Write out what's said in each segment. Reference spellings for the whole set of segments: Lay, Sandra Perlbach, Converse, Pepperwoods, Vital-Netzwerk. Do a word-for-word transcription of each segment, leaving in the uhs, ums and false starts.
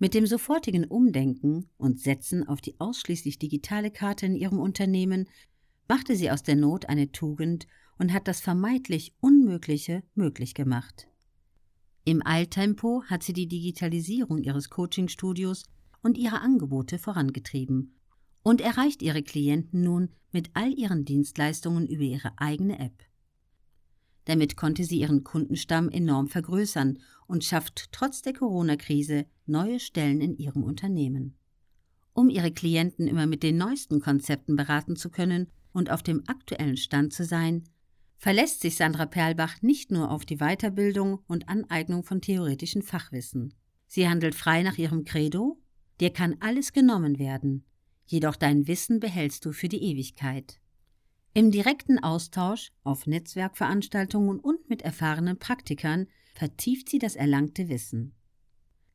Mit dem sofortigen Umdenken und Setzen auf die ausschließlich digitale Karte in ihrem Unternehmen machte sie aus der Not eine Tugend und hat das vermeintlich Unmögliche möglich gemacht. Im Eiltempo hat sie die Digitalisierung ihres Coachingstudios und ihre Angebote vorangetrieben und erreicht ihre Klienten nun mit all ihren Dienstleistungen über ihre eigene App. Damit konnte sie ihren Kundenstamm enorm vergrößern und schafft trotz der Corona-Krise neue Stellen in ihrem Unternehmen. Um ihre Klienten immer mit den neuesten Konzepten beraten zu können und auf dem aktuellen Stand zu sein, verlässt sich Sandra Perlbach nicht nur auf die Weiterbildung und Aneignung von theoretischem Fachwissen. Sie handelt frei nach ihrem Credo: Dir kann alles genommen werden, jedoch dein Wissen behältst du für die Ewigkeit. Im direkten Austausch, auf Netzwerkveranstaltungen und mit erfahrenen Praktikern vertieft sie das erlangte Wissen.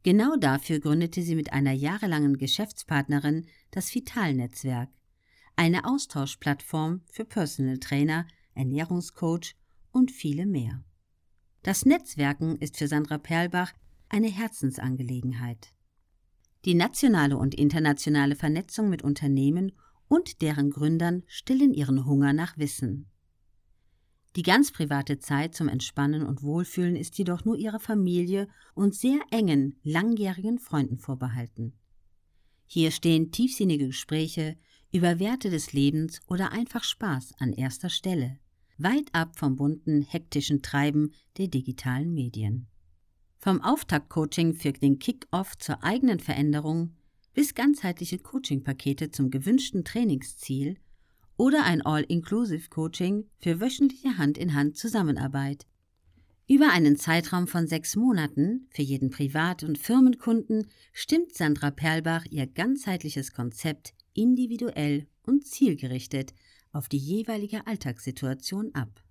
Genau dafür gründete sie mit einer jahrelangen Geschäftspartnerin das Vital-Netzwerk, eine Austauschplattform für Personal Trainer, Ernährungscoach und viele mehr. Das Netzwerken ist für Sandra Perlbach eine Herzensangelegenheit. Die nationale und internationale Vernetzung mit Unternehmen und deren Gründern stillen ihren Hunger nach Wissen. Die ganz private Zeit zum Entspannen und Wohlfühlen ist jedoch nur ihrer Familie und sehr engen, langjährigen Freunden vorbehalten. Hier stehen tiefsinnige Gespräche über Werte des Lebens oder einfach Spaß an erster Stelle, weit ab vom bunten, hektischen Treiben der digitalen Medien. Vom Auftaktcoaching für den Kick-Off zur eigenen Veränderung bis ganzheitliche Coaching-Pakete zum gewünschten Trainingsziel oder ein All-Inclusive-Coaching für wöchentliche Hand-in-Hand-Zusammenarbeit. Über einen Zeitraum von sechs Monaten für jeden Privat- und Firmenkunden stimmt Sandra Perlbach ihr ganzheitliches Konzept individuell und zielgerichtet auf die jeweilige Alltagssituation ab.